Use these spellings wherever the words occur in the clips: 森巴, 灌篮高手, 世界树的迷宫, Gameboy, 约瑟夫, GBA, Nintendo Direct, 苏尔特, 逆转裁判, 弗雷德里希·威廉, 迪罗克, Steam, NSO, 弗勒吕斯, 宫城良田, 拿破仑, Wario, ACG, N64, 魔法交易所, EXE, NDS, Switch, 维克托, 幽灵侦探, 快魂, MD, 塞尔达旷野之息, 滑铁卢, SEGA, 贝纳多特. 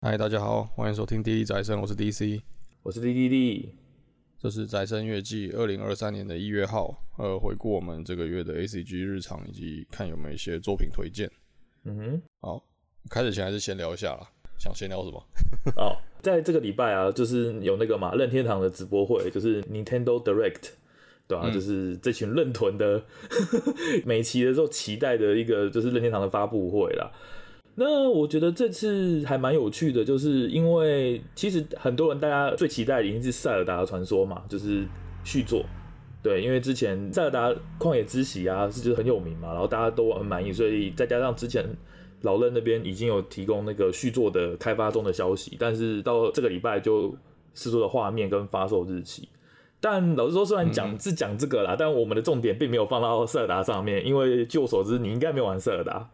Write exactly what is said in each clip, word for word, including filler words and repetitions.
嗨，大家好，欢迎收听《滴滴宅生》，我是 D C， 我是滴滴滴。这是《宅生月记》二零二三年的一月号，呃，回顾我们这个月的 A C G 日常，以及看有没有一些作品推荐。嗯哼，好，开始前还是闲聊一下啦。想闲聊什么？哦，在这个礼拜啊，就是有那个嘛，任天堂的直播会，就是 Nintendo Direct。对啊、嗯、就是这群认屯的每期的时候期待的一个就是任天堂的发布会啦。那我觉得这次还蛮有趣的，就是因为其实很多人大家最期待的已经是塞尔达的传说嘛，就是续作。对，因为之前塞尔达旷野之息啊是就是很有名嘛，然后大家都很满意，所以再加上之前老任那边已经有提供那个续作的开发中的消息，但是到这个礼拜就释出的画面跟发售日期。但老实说，虽然讲是讲这个啦、嗯，但我们的重点并没有放到塞尔达上面，因为据我所知，你应该没有玩塞尔达。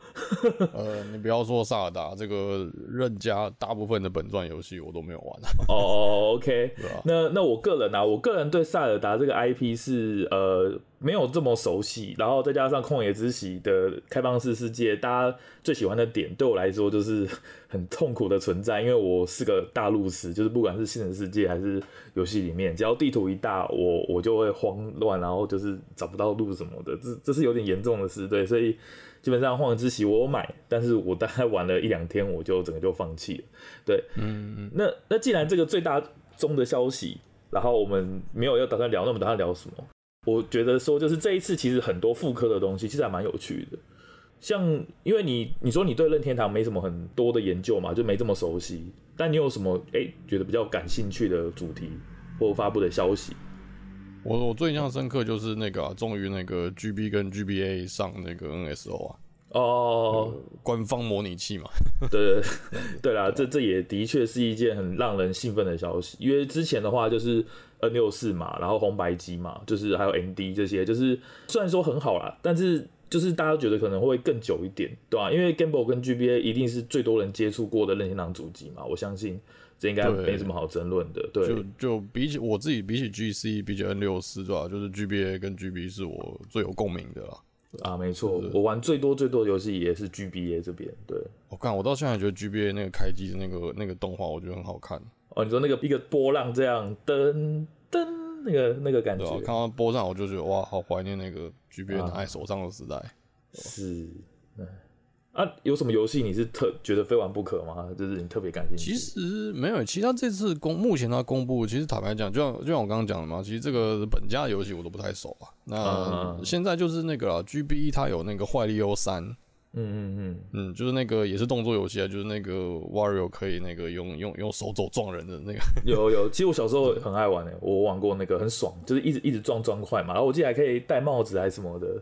呃，你不要说塞尔达，这个任家大部分的本传游戏我都没有玩。哦 ，OK， 那那我个人啊，我个人对塞尔达这个 I P 是呃没有这么熟悉，然后再加上旷野之息的开放式世界，大家最喜欢的点对我来说就是很痛苦的存在，因为我是个大路痴，就是不管是现实世界还是游戏里面，只要地图一大。我, 我就会慌乱，然后就是找不到路什么的， 这, 这是有点严重的事，对，所以基本上《旷野之息》我有买，但是我大概玩了一两天，我就整个就放弃了，对，嗯，那那既然这个最大宗的消息，然后我们没有要打算聊，那我们打算聊什么？我觉得说就是这一次其实很多复刻的东西，其实还蛮有趣的，像因为你你说你对任天堂没什么很多的研究嘛，就没这么熟悉，但你有什么哎觉得比较感兴趣的主题？或发布的消息，我我最印象深刻就是那个、啊，终于那个 G B 跟 G B A 上那个 N S O 啊，哦、oh, ，官方模拟器嘛，对对啦，这这也的确是一件很让人兴奋的消息，因为之前的话就是 N 六十四 嘛，然后红白机嘛，就是还有 M D 这些，就是虽然说很好啦，但是就是大家觉得可能会更久一点，对吧、啊？因为 Gameboy 跟 G B A 一定是最多人接触过的任天堂主机嘛，我相信。这应该没什么好争论的，对。就就比起我自己，比起 G C， 比起 N 六十四， 对吧？就是 G B A 跟 G B 是我最有共鸣的啦。啊，没错，我玩最多最多的游戏也是 G B A 这边。对，我、哦、看我到现在觉得 G B A 那个开机的那个那个动画，我觉得很好看。哦，你说那个一个波浪这样噔噔那个那个感觉，对啊、看到波浪我就觉得哇，好怀念那个 G B A 拿在手上的时代。啊、是，嗯。啊，有什么游戏你是特觉得非玩不可吗？就是你特别感兴趣？其实没有，其实他这次公目前他公布，其实坦白讲，就像就像我刚刚讲的嘛，其实这个本家的游戏我都不太熟啊。那现在就是那个啦 G B E 它有那个坏利欧三，嗯嗯嗯嗯，就是那个也是动作游戏啊，就是那个 Wario 可以那个用用用手肘撞人的那个。有有，其实我小时候很爱玩诶、欸，我玩过那个很爽，就是一直一直撞砖块嘛，然后我记得还可以戴帽子还是什么的。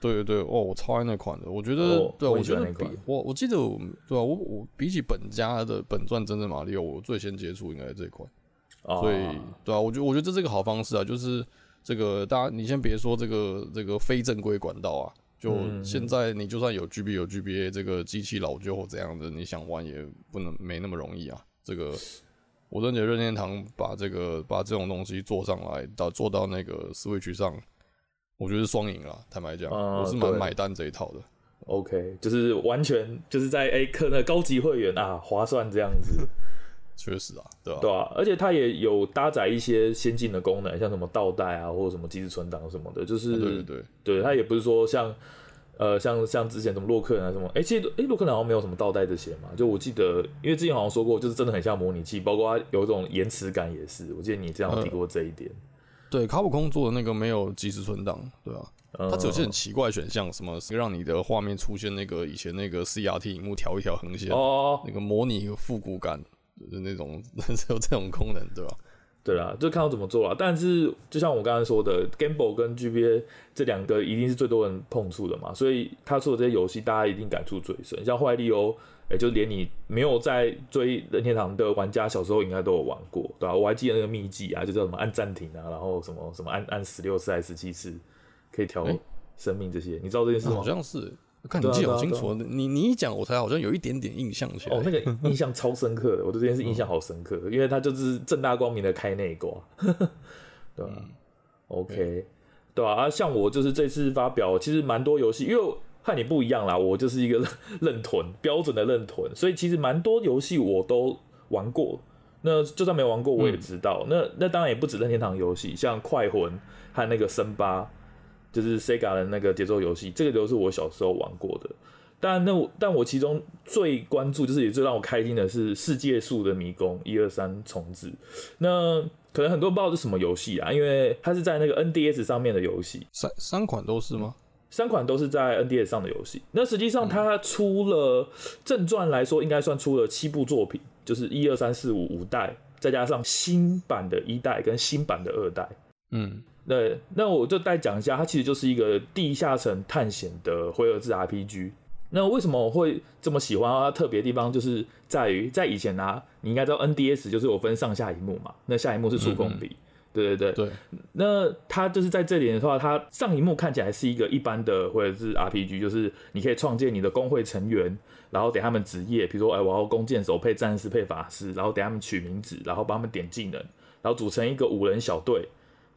对对对，哦，我超爱那款的，我觉得，哦、对、啊，我觉得比我我记得我，对吧、啊？我我比起本家的本传真正马里奥，我最先接触应该是这一款、啊，所以对啊，我觉得我觉得这是一个好方式啊，就是这个大家你先别说这个这个非正规管道啊，就现在你就算有 G B 有 G B A 这个机器老旧或怎样的，你想玩也不能没那么容易啊。这个我真的觉得任天堂把这个把这种东西做上来，到做到那个 Switch 上。我觉得是双赢啦，坦白讲、嗯，我是蛮买单这一套的。OK， 就是完全就是在哎，可、欸、能高级会员啊，划算这样子。确实啊，对吧、啊？对啊，而且它也有搭载一些先进的功能，像什么倒带啊，或者什么即时存档什么的，就是、啊、对对对，对它也不是说像呃像像之前什么洛克人啊什么，哎、欸，其实哎、欸、洛克人好像没有什么倒带这些嘛，就我记得，因为之前好像说过，就是真的很像模拟器，包括它有一种延迟感也是，我记得你这样提过这一点。嗯对，卡普空做的那个没有即时存档，对啊，它只有些很奇怪的选项，什么让你的画面出现那个以前那个 C R T 萤幕调一条横线， oh. 那个模拟复古感的那种，有这种功能，对吧？对啦，就看到怎么做啦。但是就像我刚才说的 ，Gameboy 跟 G B A 这两个一定是最多人碰触的嘛，所以他做的这些游戏，大家一定感触最深。像坏利欧，哎，就连你没有在追任天堂的玩家，小时候应该都有玩过，对吧、啊？我还记得那个秘籍啊，就叫什么按暂停啊，然后什么什么按按十六次还是十七次，可以调生命这些、欸，你知道这件事吗？好像是。看你记得好清楚，啊啊啊、你你一讲我才好像有一点点印象起来。哦，那个印象超深刻的，我对这件事印象好深刻，因为它就是正大光明的开内挂，对吧、啊嗯、？OK， 对吧、啊？啊，像我就是这次发表，其实蛮多游戏，因为汉典不一样啦，我就是一个认屯，标准的认屯，所以其实蛮多游戏我都玩过，那就算没玩过我也知道。嗯、那那当然也不止任天堂游戏，像快魂和那个森巴，就是 SEGA 的那个节奏游戏，这个都是我小时候玩过的。但那我但我其中最关注，就是也最让我开心的是世界树的迷宫一二三重置。那可能很多人不知道是什么游戏啊，因为它是在那个 N D S 上面的游戏。三三款都是吗？三款都是在 N D S 上的游戏。那实际上它出了正传来说，应该算出了七部作品，就是一二三四五五代，再加上新版的一代跟新版的二代。嗯。对，那我就再讲一下，它其实就是一个地下城探险的回合制 R P G。那为什么我会这么喜欢它？特别的地方就是在于，在以前啊，你应该知道 N D S 就是有分上下一幕嘛，那下一幕是触控笔，嗯嗯对对对。对，那它就是在这里的话，它上一幕看起来是一个一般的或者是 R P G， 就是你可以创建你的工会成员，然后给他们职业，比如说哎，我要弓箭手配战士配法师，然后给他们取名字，然后帮他们点技能，然后组成一个五人小队，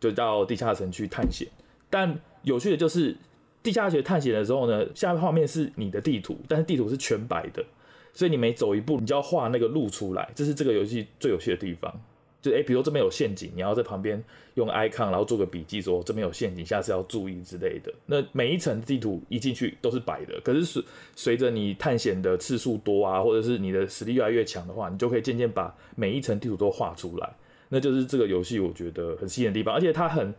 就到地下城去探险。但有趣的就是。地下城探险的时候呢，下面画面是你的地图，但是地图是全白的，所以你每走一步，你就要画那个路出来。这是这个游戏最有趣的地方，就是哎，比如说这边有陷阱，你要在旁边用 icon， 然后做个笔记说这边有陷阱，下次要注意之类的。那每一层地图一进去都是白的，可是随着你探险的次数多啊，或者是你的实力越来越强的话，你就可以渐渐把每一层地图都画出来。那就是这个游戏我觉得很吸引的地方，而且它很。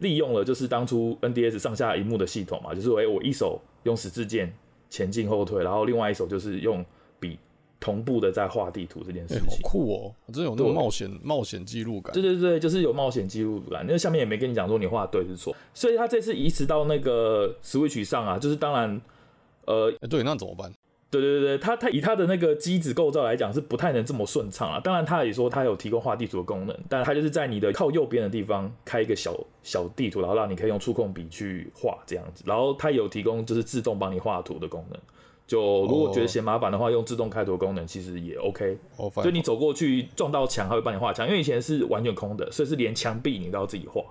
利用了就是当初 N D S 上下一幕的系统嘛，就是、欸、我一手用十字键前进后退，然后另外一手就是用笔同步的在画地图这件事情。欸、好酷哦！真有那种冒险冒险记录感。对对对，就是有冒险记录感。那下面也没跟你讲说你画对是错，所以他这次移植到那个 Switch 上啊，就是当然，呃，欸、对，那怎么办？对对对，他他以他的那个机子构造来讲是不太能这么顺畅啦。当然他也说他有提供画地图的功能，但他就是在你的靠右边的地方开一个小小地图，然后让你可以用触控笔去画这样子。然后他有提供就是自动帮你画图的功能，就如果觉得嫌麻烦的话，用自动开图的功能其实也 OK。哦，所以你走过去撞到墙，他会帮你画墙，因为以前是完全空的，所以是连墙壁你都要自己画。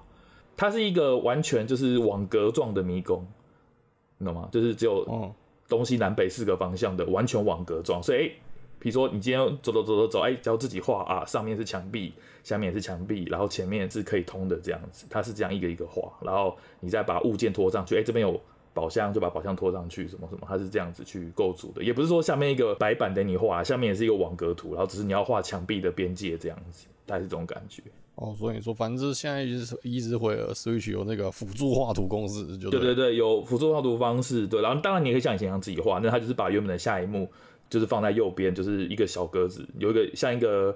它是一个完全就是网格状的迷宫，你懂吗？就是只有。哦东西南北四个方向的完全网格状，所以、欸、比如说你今天走走走走走，哎、欸，只要自己画啊，上面是墙壁，下面也是墙壁，然后前面是可以通的这样子，它是这样一个一个画，然后你再把物件拖上去，哎、欸，这边有宝箱就把宝箱拖上去，什么什么，它是这样子去构筑的，也不是说下面一个白板等你画，下面也是一个网格图，然后只是你要画墙壁的边界这样子，大概是这种感觉。哦，所以你说，反正现在一直会 Switch 有那个辅助画图公式，就 对, 对对对，有辅助画图方式，对。然后当然你可以像以前一样自己画，那它就是把原本的下一幕就是放在右边，就是一个小格子，有一个像一个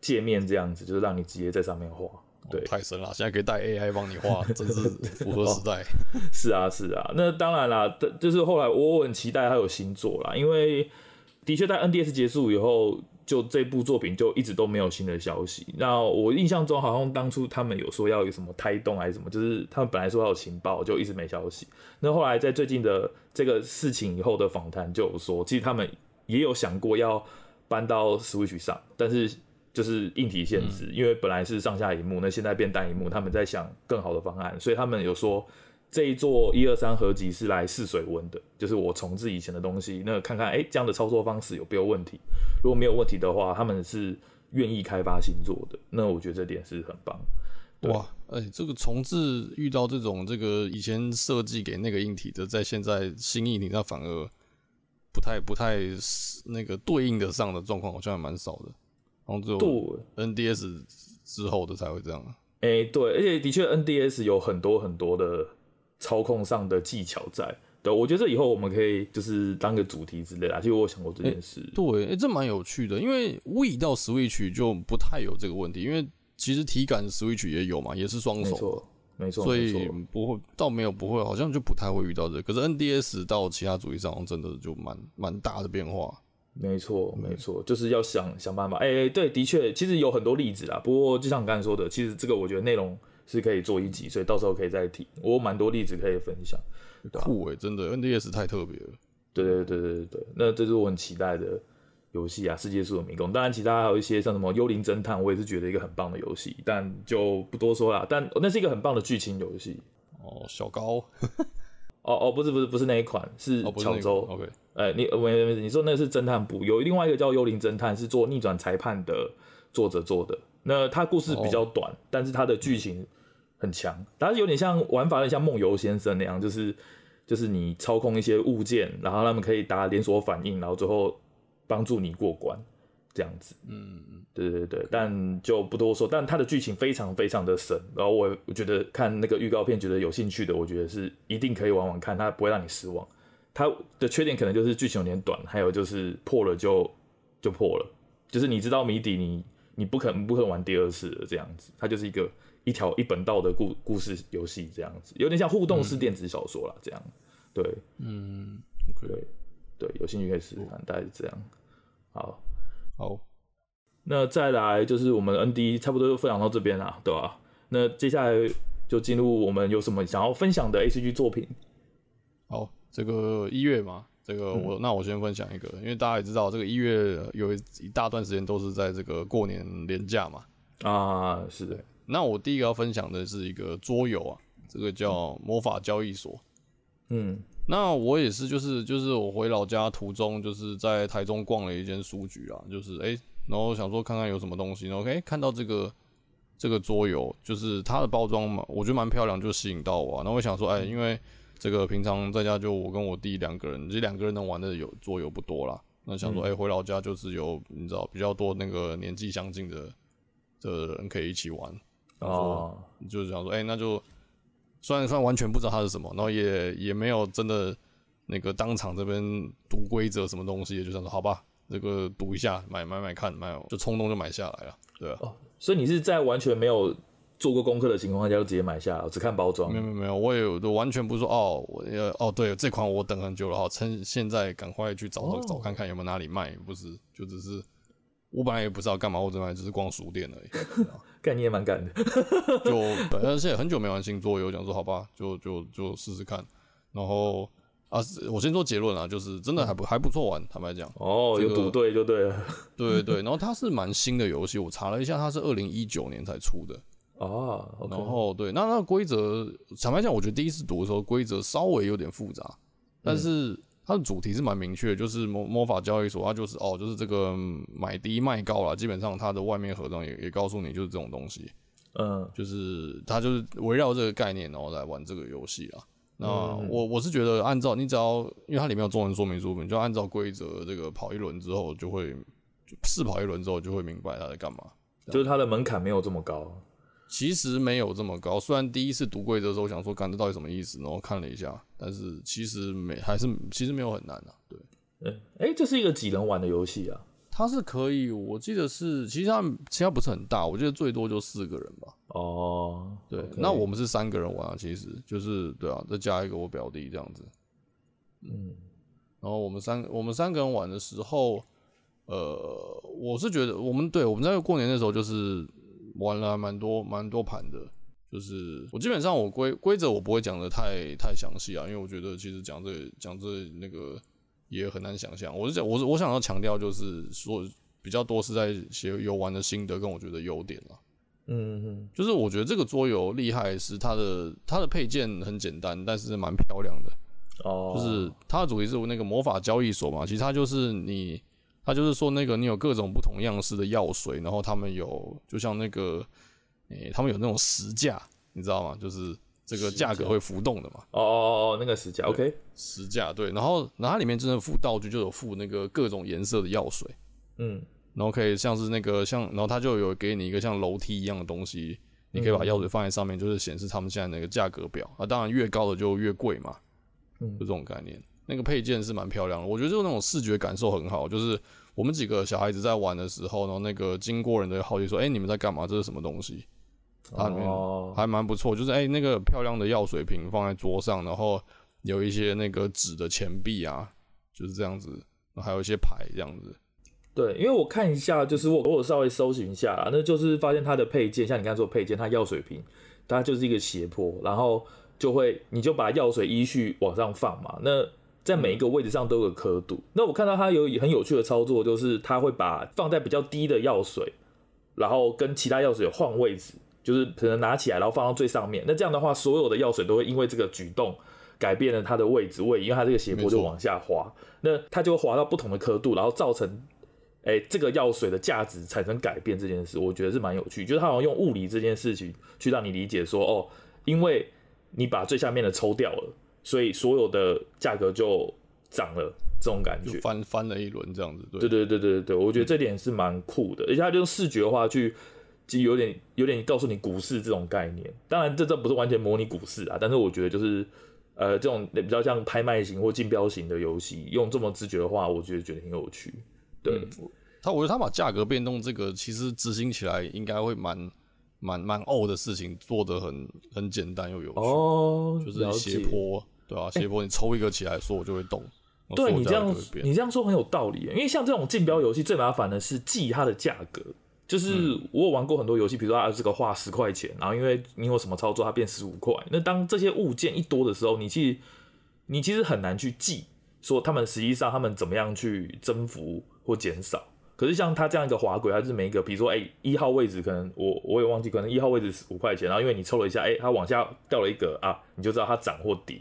界面这样子，就是让你直接在上面画。对，哦、太神了！现在可以带 A I 帮你画，真是符合时代。哦、是啊，是啊。那当然啦，就是后来我很期待它有新作啦，因为的确在 N D S 结束以后。就这部作品就一直都没有新的消息。那我印象中好像当初他们有说要有什么胎动还是什么，就是他们本来说要有情报，就一直没消息。那后来在最近的这个事情以后的访谈就有说，其实他们也有想过要搬到 Switch 上，但是就是硬体限制，嗯、因为本来是上下萤幕，那现在变单萤幕，他们在想更好的方案，所以他们有说这一座一二三合集是来试水温的，就是我重置以前的东西，那看看哎、欸、这样的操作方式有没有问题。如果没有问题的话，他们是愿意开发新作的。那我觉得这点是很棒。哇，哎、欸，这个重置遇到这种这个以前设计给那个硬体的，在现在新硬体上反而不太不太那个对应得上的状况，好像还蛮少的。然后只有 N D S 之后的才会这样。哎、欸，对，而且的确 N D S 有很多很多的。操控上的技巧在，对，我觉得这以后我们可以就是当个主题之类啦。其实我有想过这件事，欸、对，欸、这蛮有趣的，因为 Wii 到 Switch 就不太有这个问题，因为其实体感 Switch 也有嘛，也是双手，没错，没错，所以不会倒没有不会，好像就不太会遇到这个。可是 N D S 到其他主题上好像真的就蛮蛮大的变化。没错，没错，就是要想想办法。哎、欸，对，的确，其实有很多例子啦。不过就像你刚才说的，其实这个我觉得内容。是可以做一集，所以到时候可以再提。我有蛮多例子可以分享，對啊、酷哎、欸，真的 N D S 太特别了。对对对对对，那这是我很期待的游戏啊，《世界树的迷宫》。当然，其他还有一些像什么《幽灵侦探》，我也是觉得一个很棒的游戏，但就不多说啦。但、哦、那是一个很棒的剧情游戏。哦，小高。哦哦，不是不是不是那一款，是巧周。哦 okay. 欸、你没没你说那个是侦探部，有另外一个叫《幽灵侦探》，是做逆转裁判的作者做的。那他故事比较短，哦、但是他的剧情很强，他是有点像玩法，像梦游先生那样，就是就是你操控一些物件，然后他们可以打连锁反应，然后最后帮助你过关，这样子。嗯，对对对，但就不多说。但他的剧情非常非常的深，然后我我觉得看那个预告片，觉得有兴趣的，我觉得是一定可以玩玩看，他不会让你失望。它的缺点可能就是剧情有点短，还有就是破了就就破了，就是你知道谜底，你你不可能不可能玩第二次了这样子。它就是一个一条一本道的 故, 故事游戏这样子，有点像互动式电子小说啦，嗯、这样。对，嗯 ，OK， 对, 对，有兴趣可以试试看，大概是这样。好，好，那再来就是我们 N D 差不多就分享到这边啦，对吧、啊？那接下来就进入我们有什么想要分享的 A C G 作品。好。这个一月嘛，这个我、嗯、那我先分享一个，因为大家也知道，这个一月有一大段时间都是在这个过年连假嘛。啊，是的。那我第一个要分享的是一个桌游啊，这个叫《魔法交易所》。嗯，那我也是，就是就是我回老家途中，就是在台中逛了一间书局啊，就是哎、欸，然后想说看看有什么东西，然后哎、欸、看到这个这个桌游，就是它的包装嘛，我觉得蛮漂亮，就吸引到我、啊。然后我想说，哎、欸，因为这个平常在家就我跟我弟两个人，其实两个人能玩的有桌游不多啦。那想说，哎、嗯欸，回老家就是有你知道比较多那个年纪相近的的人可以一起玩。哦，就是想说，哎、欸，那就虽然算完全不知道它是什么，然后也也没有真的那个当场这边读规则什么东西，就想说好吧，这个读一下，买买买看，买就冲动就买下来了，对啊。哦，所以你是在完全没有做过功课的情况下就直接买下，只看包装。没有没有，我也我完全不是说哦，我哦对，这款我等很久了，好趁现在赶快去找、哦、找看看有没有哪里卖，不是就只是我本来也不知道干嘛，我只买只是逛书店而已。干你也蛮干的，就而且很久没玩新桌游，讲说好吧，就就就试试看。然后啊，我先做结论啊，就是真的还不还不错玩，坦白讲。哦，這個、有赌对就对了。对对对，然后它是蛮新的游戏，我查了一下，它是二零一九年才出的。哦、oh, okay. 然后对，那那规则，坦白讲，我觉得第一次读的时候规则稍微有点复杂，但是它的主题是蛮明确的，就是魔魔法交易所，它就是哦，就是这个买低卖高啦，基本上它的外面盒装也也告诉你就是这种东西，嗯，就是它就是围绕这个概念然后来玩这个游戏啦。那我我是觉得按照你只要，因为它里面有中文说明书，你就按照规则这个跑一轮之后，就会试跑一轮之后就会明白它在干嘛，就是它的门槛没有这么高。其实没有这么高，虽然第一次读规则的时候想说，干这到底什么意思，然后看了一下，但是其实没，还是其实没有很难啊。对，嗯，哎，这是一个几人玩的游戏啊？它是可以，我记得是，其实它其实它不是很大，我记得最多就四个人吧。哦，对， okay. 那我们是三个人玩啊，其实就是对啊，再加一个我表弟这样子。嗯，然后我们三我们三个人玩的时候，呃，我是觉得我们对我们在过年的时候就是。玩了还蛮多蛮多盘的，就是我基本上我规规则我不会讲的太太详细啊，因为我觉得其实讲这讲这那个也很难想象。我是讲我我想要强调就是说比较多是在写游玩的心得跟我觉得优点啦。嗯嗯，就是我觉得这个桌游厉害的是它的它的配件很简单，但是蛮漂亮的。哦，就是它的主题是那个魔法交易所嘛，其实它就是你。他就是说，那个你有各种不同样式的药水，然后他们有就像那个，诶、欸，他们有那种实价，你知道吗？就是这个价格会浮动的嘛。哦哦哦，那个实价 ，OK， 实价对。然后，然后它里面真的附道具，就有附那个各种颜色的药水，嗯，然后可以像是那个像，然后他就有给你一个像楼梯一样的东西，你可以把药水放在上面，就是显示他们现在那个价格表。啊，当然越高的就越贵嘛，嗯，就这种概念。那个配件是蛮漂亮的，我觉得就是那种视觉感受很好。就是我们几个小孩子在玩的时候，然后那个经过人都会好奇说：“哎、欸，你们在干嘛？这是什么东西？”它里面还蛮不错，就是哎、欸，那个漂亮的药水瓶放在桌上，然后有一些那个纸的钱币啊，就是这样子，然后还有一些牌这样子。对，因为我看一下，就是我我稍微搜寻一下啦，那就是发现它的配件，像你刚才说的配件，它药水瓶，它就是一个斜坡，然后就会你就把药水依序往上放嘛，那。在每一个位置上都有刻度。那我看到它有很有趣的操作，就是它会把放在比较低的药水，然后跟其他药水换位置，就是可能拿起来，然后放到最上面。那这样的话，所有的药水都会因为这个举动改变了它的位置位移，因为它这个斜坡就往下滑，那它就会滑到不同的刻度，然后造成哎这个药水的价值产生改变。这件事我觉得是蛮有趣，就是它好像用物理这件事情去让你理解说，哦，因为你把最下面的抽掉了，所以所有的价格就涨了，这种感觉就 翻, 翻了一轮这样子。 对, 对对对对对对，我觉得这点是蛮酷的，而且它就用视觉化去有点有点告诉你股市这种概念。当然这这不是完全模拟股市啊，但是我觉得就是呃这种比较像拍卖型或竞标型的游戏用这么直觉化，我觉得觉得很有趣。对、嗯、他我觉得他把价格变动这个其实执行起来应该会蛮蛮蛮欧的事情，做得很很简单又有趣、哦、就是斜坡，对啊，斜坡你抽一个起来说我就会动。对，你这样你这样说很有道理，因为像这种竞标游戏最麻烦的是记它的价格。就是我有玩过很多游戏，比如说它这个花十块钱，然后因为你有什么操作它变十五块，那当这些物件一多的时候，你其实你其实很难去记说他们实际上他们怎么样去增幅或减少。可是像它这样一个滑轨，它就是每一个，比如说哎一、欸、号位置可能我我也忘记，可能一号位置五块钱，然后因为你抽了一下，哎、欸、它往下掉了一个啊，你就知道它涨或跌。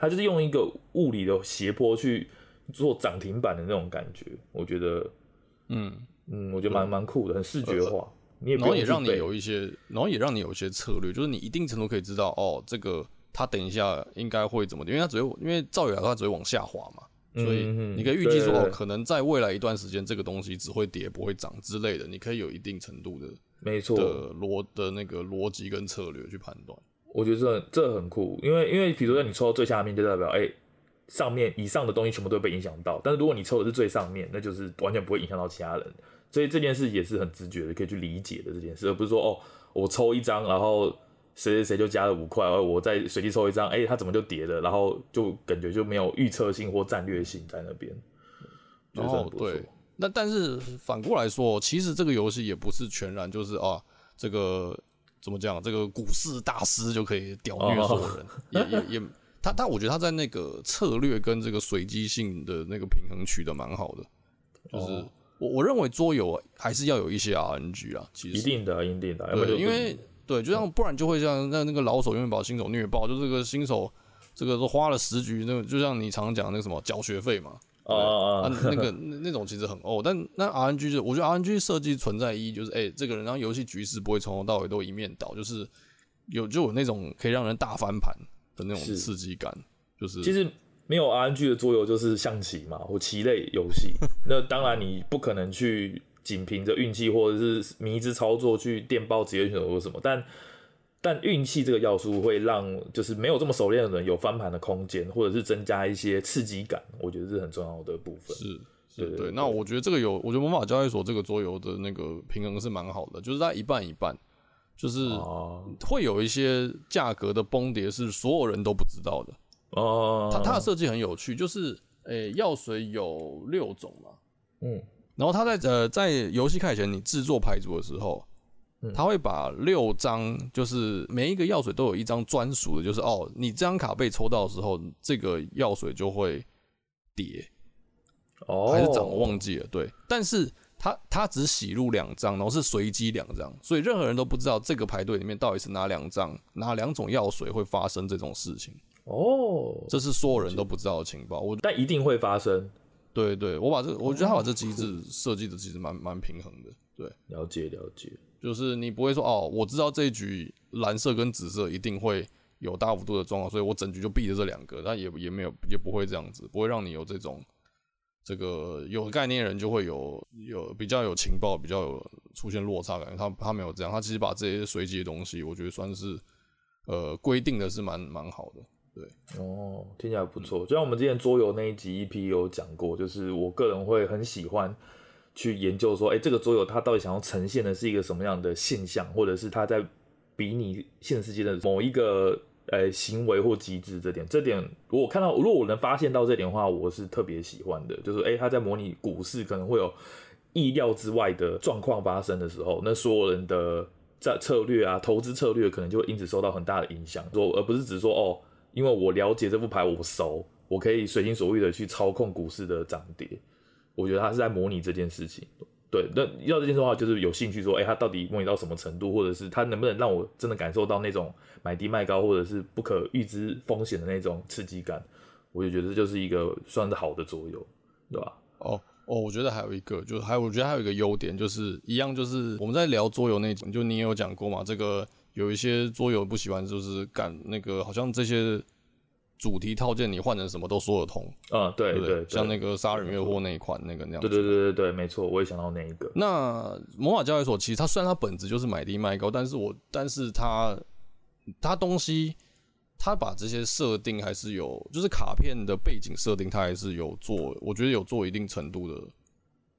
它就是用一个物理的斜坡去做涨停板的那种感觉，我觉得，嗯嗯，我觉得蛮蛮酷的，很视觉化。你也不用去背，然后也让你有一些，然后也让你有一些策略，就是你一定程度可以知道，哦，这个它等一下应该会怎么，因为它只会，因为照理来说它只会往下滑嘛，所以你可以预计说，嗯、哦，可能在未来一段时间这个东西只会跌不会涨之类的，你可以有一定程度的，没错的逻的那个逻辑跟策略去判断。我觉得 这, 这很酷，因为因为比如说你抽到最下面，就代表哎，上面以上的东西全部都会被影响到。但是如果你抽的是最上面，那就是完全不会影响到其他人。所以这件事也是很直觉的，可以去理解的这件事，而不是说哦，我抽一张，然后谁谁谁就加了五块，而我再随机抽一张，哎，它怎么就跌了？然后就感觉就没有预测性或战略性在那边。哦，对。那但是反过来说，其实这个游戏也不是全然就是啊这个。怎么讲？这个股市大师就可以屌虐所有人， oh. 也也也，他他我觉得他在那个策略跟这个随机性的那个平衡取得蛮好的。就是、oh. 我我认为桌游还是要有一些 R N G 啦，其实一定的，一定的，对，因为对，就像不然就会像那那个老手永远把新手虐爆，就这个新手这个都花了十局，那就像你常讲那个什么缴学费嘛， oh. 啊啊那个那那种其实很哦，但那 R N G 就我觉得 R N G 设计存在意义就是，哎、欸，这个人让游戏局势不会从头到尾都一面倒，就是有就有那种可以让人大翻盘的那种刺激感，是就是其实没有 R N G 的桌游就是象棋嘛或棋类游戏，那当然你不可能去仅凭着运气或者是迷之操作去电报职业选手或什么，但。但运气这个要素会让就是没有这么熟练的人有翻盘的空间，或者是增加一些刺激感，我觉得是很重要的部分。是，是 对, 對, 對。那我觉得这个有，我觉得魔法交易所这个桌游的那个平衡是蛮好的，就是它一半一半，就是会有一些价格的崩跌是所有人都不知道的。哦、啊，它的设计很有趣，就是诶，药、欸、水有六种嘛，嗯，然后它在呃在游戏开始前你制作牌组的时候。他会把六张，就是每一个药水都有一张专属的，就是哦，你这张卡被抽到的时候，这个药水就会跌，哦，还是涨，我忘记了。对，但是他他只洗入两张，然后是随机两张，所以任何人都不知道这个排队里面到底是哪两张、哪两种药水会发生这种事情。哦，这是所有人都不知道的情报，我但一定会发生。对 对, 對，我把这，我觉得他把这机制设计的其实蛮蛮平衡的。对，了解了解。就是你不会说哦，我知道这一局蓝色跟紫色一定会有大幅度的状况，所以我整局就避着这两个，但也也没有也不会这样子，不会让你有这种这个有概念的人就会有有比较有情报，比较有出现落差感。他他没有这样，他其实把这些随机的东西，我觉得算是呃规定的是蛮蛮好的。对，哦，听起来不错。就像我们之前桌游那一集 E P 有讲过，就是我个人会很喜欢。去研究说，哎、欸，这个桌游它到底想要呈现的是一个什么样的现象，或者是它在比拟现实世界的某一个呃、欸、行为或机制。这点，这点如果看到，如果我能发现到这点的话，我是特别喜欢的。就是，哎、欸，它在模拟股市可能会有意料之外的状况发生的时候，那所有人的策略啊，投资策略可能就会因此受到很大的影响。说，而不是只说哦，因为我了解这副牌，我熟，我可以随心所欲的去操控股市的涨跌。我觉得他是在模拟这件事情，对，那要这件事的话，就是有兴趣说，哎、欸，它到底模拟到什么程度，或者是它能不能让我真的感受到那种买低卖高，或者是不可预知风险的那种刺激感，我就觉得这就是一个算是好的桌游，对吧？哦哦，我觉得还有一个，就是还我觉得还有一个优点，就是一样，就是我们在聊桌游那种，就你也有讲过嘛，这个有一些桌游不喜欢就是感那个好像这些主题套件你换成什么都说得通啊、嗯，对 对, 对, 对，像那个杀人越货那一款那个那样子，对对对对对，没错，我也想到那一个。那魔法交易所其实它虽然它本质就是买低卖高，但是我但是它它东西它把这些设定还是有，就是卡片的背景设定它还是有做，我觉得有做一定程度的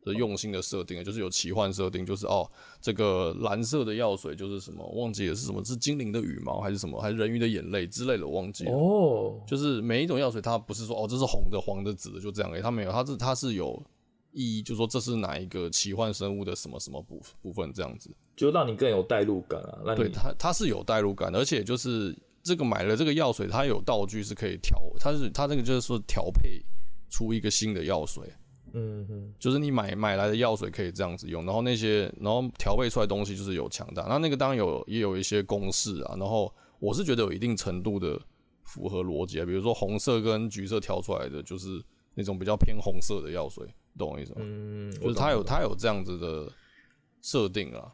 的用心的设定，就是有奇幻设定，就是哦这个蓝色的药水就是什么忘记了是什么，是精灵的羽毛还是什么，还是人鱼的眼泪之类的，我忘记了哦，就是每一种药水它不是说哦这是红的黄的紫的就这样而已，它没有，它是它是有意义，就是说这是哪一个奇幻生物的什么什么部部分这样子，就让你更有代入感啊，让你对它它是有代入感，而且就是这个买了这个药水它有道具是可以调，它是它这个就是说调配出一个新的药水。嗯哼，就是你买买来的药水可以这样子用，然后那些然后调配出来的东西就是有强大，那那个当然有也有一些公式啊，然后我是觉得有一定程度的符合逻辑啊，比如说红色跟橘色调出来的就是那种比较偏红色的药水，懂我意思吗？嗯，就是它有它有这样子的设定啊，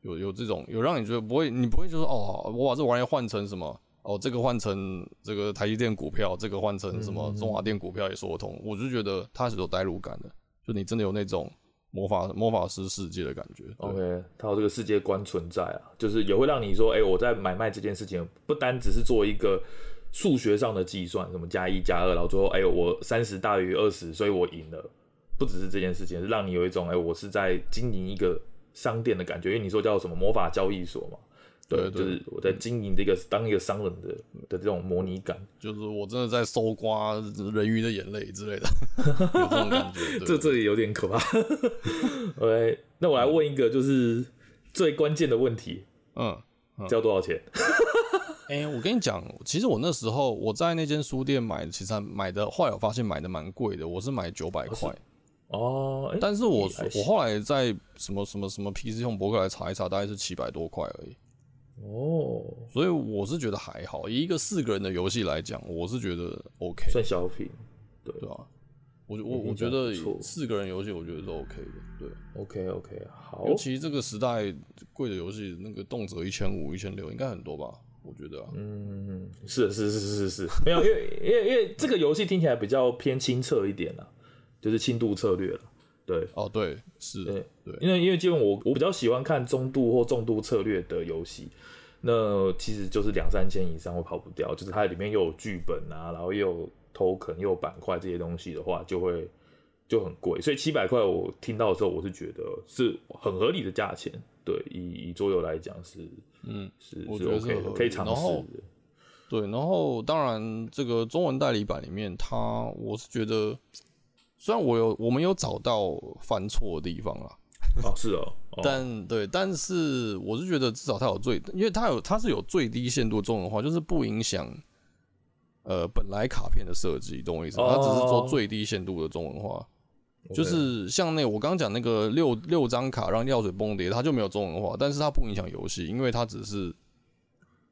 有有这种有让你觉得不会，你不会就说哦我把这玩意换成什么。哦，这个换成这个台积电股票，这个换成什么中华电股票也说得通，嗯嗯嗯，我就觉得它是有代入感的，就你真的有那种魔法魔法师世界的感觉。OK， 它有这个世界观存在啊，就是也会让你说，哎、欸，我在买卖这件事情不单只是做一个数学上的计算，什么加一加二，然后最后哎、欸、我三十大于二十，所以我赢了，不只是这件事情，是让你有一种哎、欸、我是在经营一个商店的感觉，因为你说叫什么魔法交易所嘛。对, 对，就是我在经营这个当一个商人的的这种模拟感，就是我真的在搜刮人鱼的眼泪之类的，有这种感觉。这这里有点可怕。OK， 那我来问一个就是最关键的问题，嗯，嗯交多少钱？哎、欸，我跟你讲，其实我那时候我在那间书店买，其实买的后来我发现买的蛮贵的，我是买九百块。哦，欸、但是我我后来在什么什么什么 P C 用博客来查一查，大概是七百多块而已。哦，所以我是觉得还好，以一个四个人的游戏来讲，我是觉得 OK， 算小品，对对吧、啊？我我我觉得四个人游戏，我觉得是 OK 的，对 ，OK OK， 好。尤其这个时代贵的游戏，那个动辄一千五、一千六，应该很多吧？我觉得、啊，嗯，是是是是是，没有，因为因为因为这个游戏听起来比较偏轻策一点啦，就是轻度策略了。对，哦，对，是，对，对，因为因为基本我我比较喜欢看中度或重度策略的游戏，那其实就是两三千以上会跑不掉，就是它里面又有剧本啊，然后又有 token 又有板块这些东西的话，就会就很贵，所以七百块我听到的时候，我是觉得是很合理的价钱，对，以以桌游来讲是，嗯，是是 OK 的，可以尝试的，对，然后当然这个中文代理版里面，它我是觉得。虽然我有我们有找到犯错的地方啦，哦是哦，哦但对，但是我是觉得至少它有最，因为它有它是有最低限度中文化，就是不影响呃本来卡片的设计，懂我意思吗？它只是做最低限度的中文化，哦、就是像那我刚刚讲那个六六张卡让药水崩跌，它就没有中文化，但是它不影响游戏，因为它只是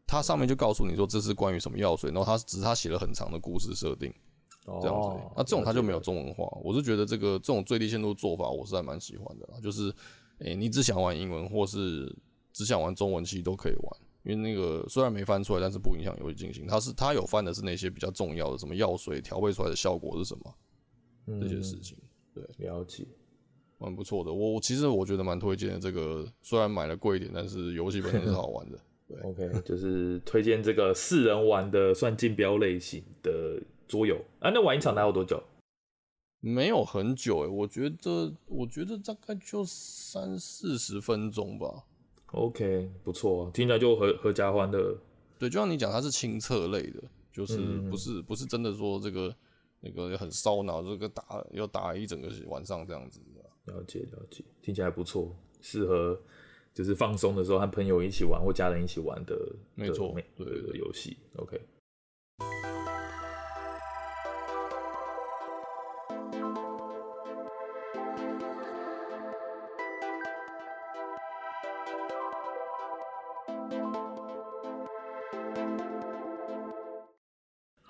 它上面就告诉你说这是关于什么药水，然后它只是它写了很长的故事设定。这样子，那、哦啊、这种它就没有中文化。我是觉得这个这种最低限度做法，我是还蛮喜欢的啦。就是，诶、欸，你只想玩英文，或是只想玩中文，其实都可以玩。因为那个虽然没翻出来，但是不影响游戏进行。它是它有翻的是那些比较重要的，什么药水调配出来的效果是什么，嗯、这些事情。对，了解，蛮不错的。我其实我觉得蛮推荐的。这个虽然买了贵一点，但是游戏本身是好玩的。对 ，OK， 就是推荐这个四人玩的算竞标类型的。桌游啊，那玩一场大概有多久？没有很久诶、欸，我觉得，我觉得大概就三四十分钟吧。OK， 不错，听起来就合合家欢的。对，就像你讲，它是轻策类的，就是不是、嗯、不是真的说这个那个很烧脑，这个打要打一整个晚上这样子。了解了解，听起来不错，适合就是放松的时候和朋友一起玩或家人一起玩的，没错，对的游戏。OK。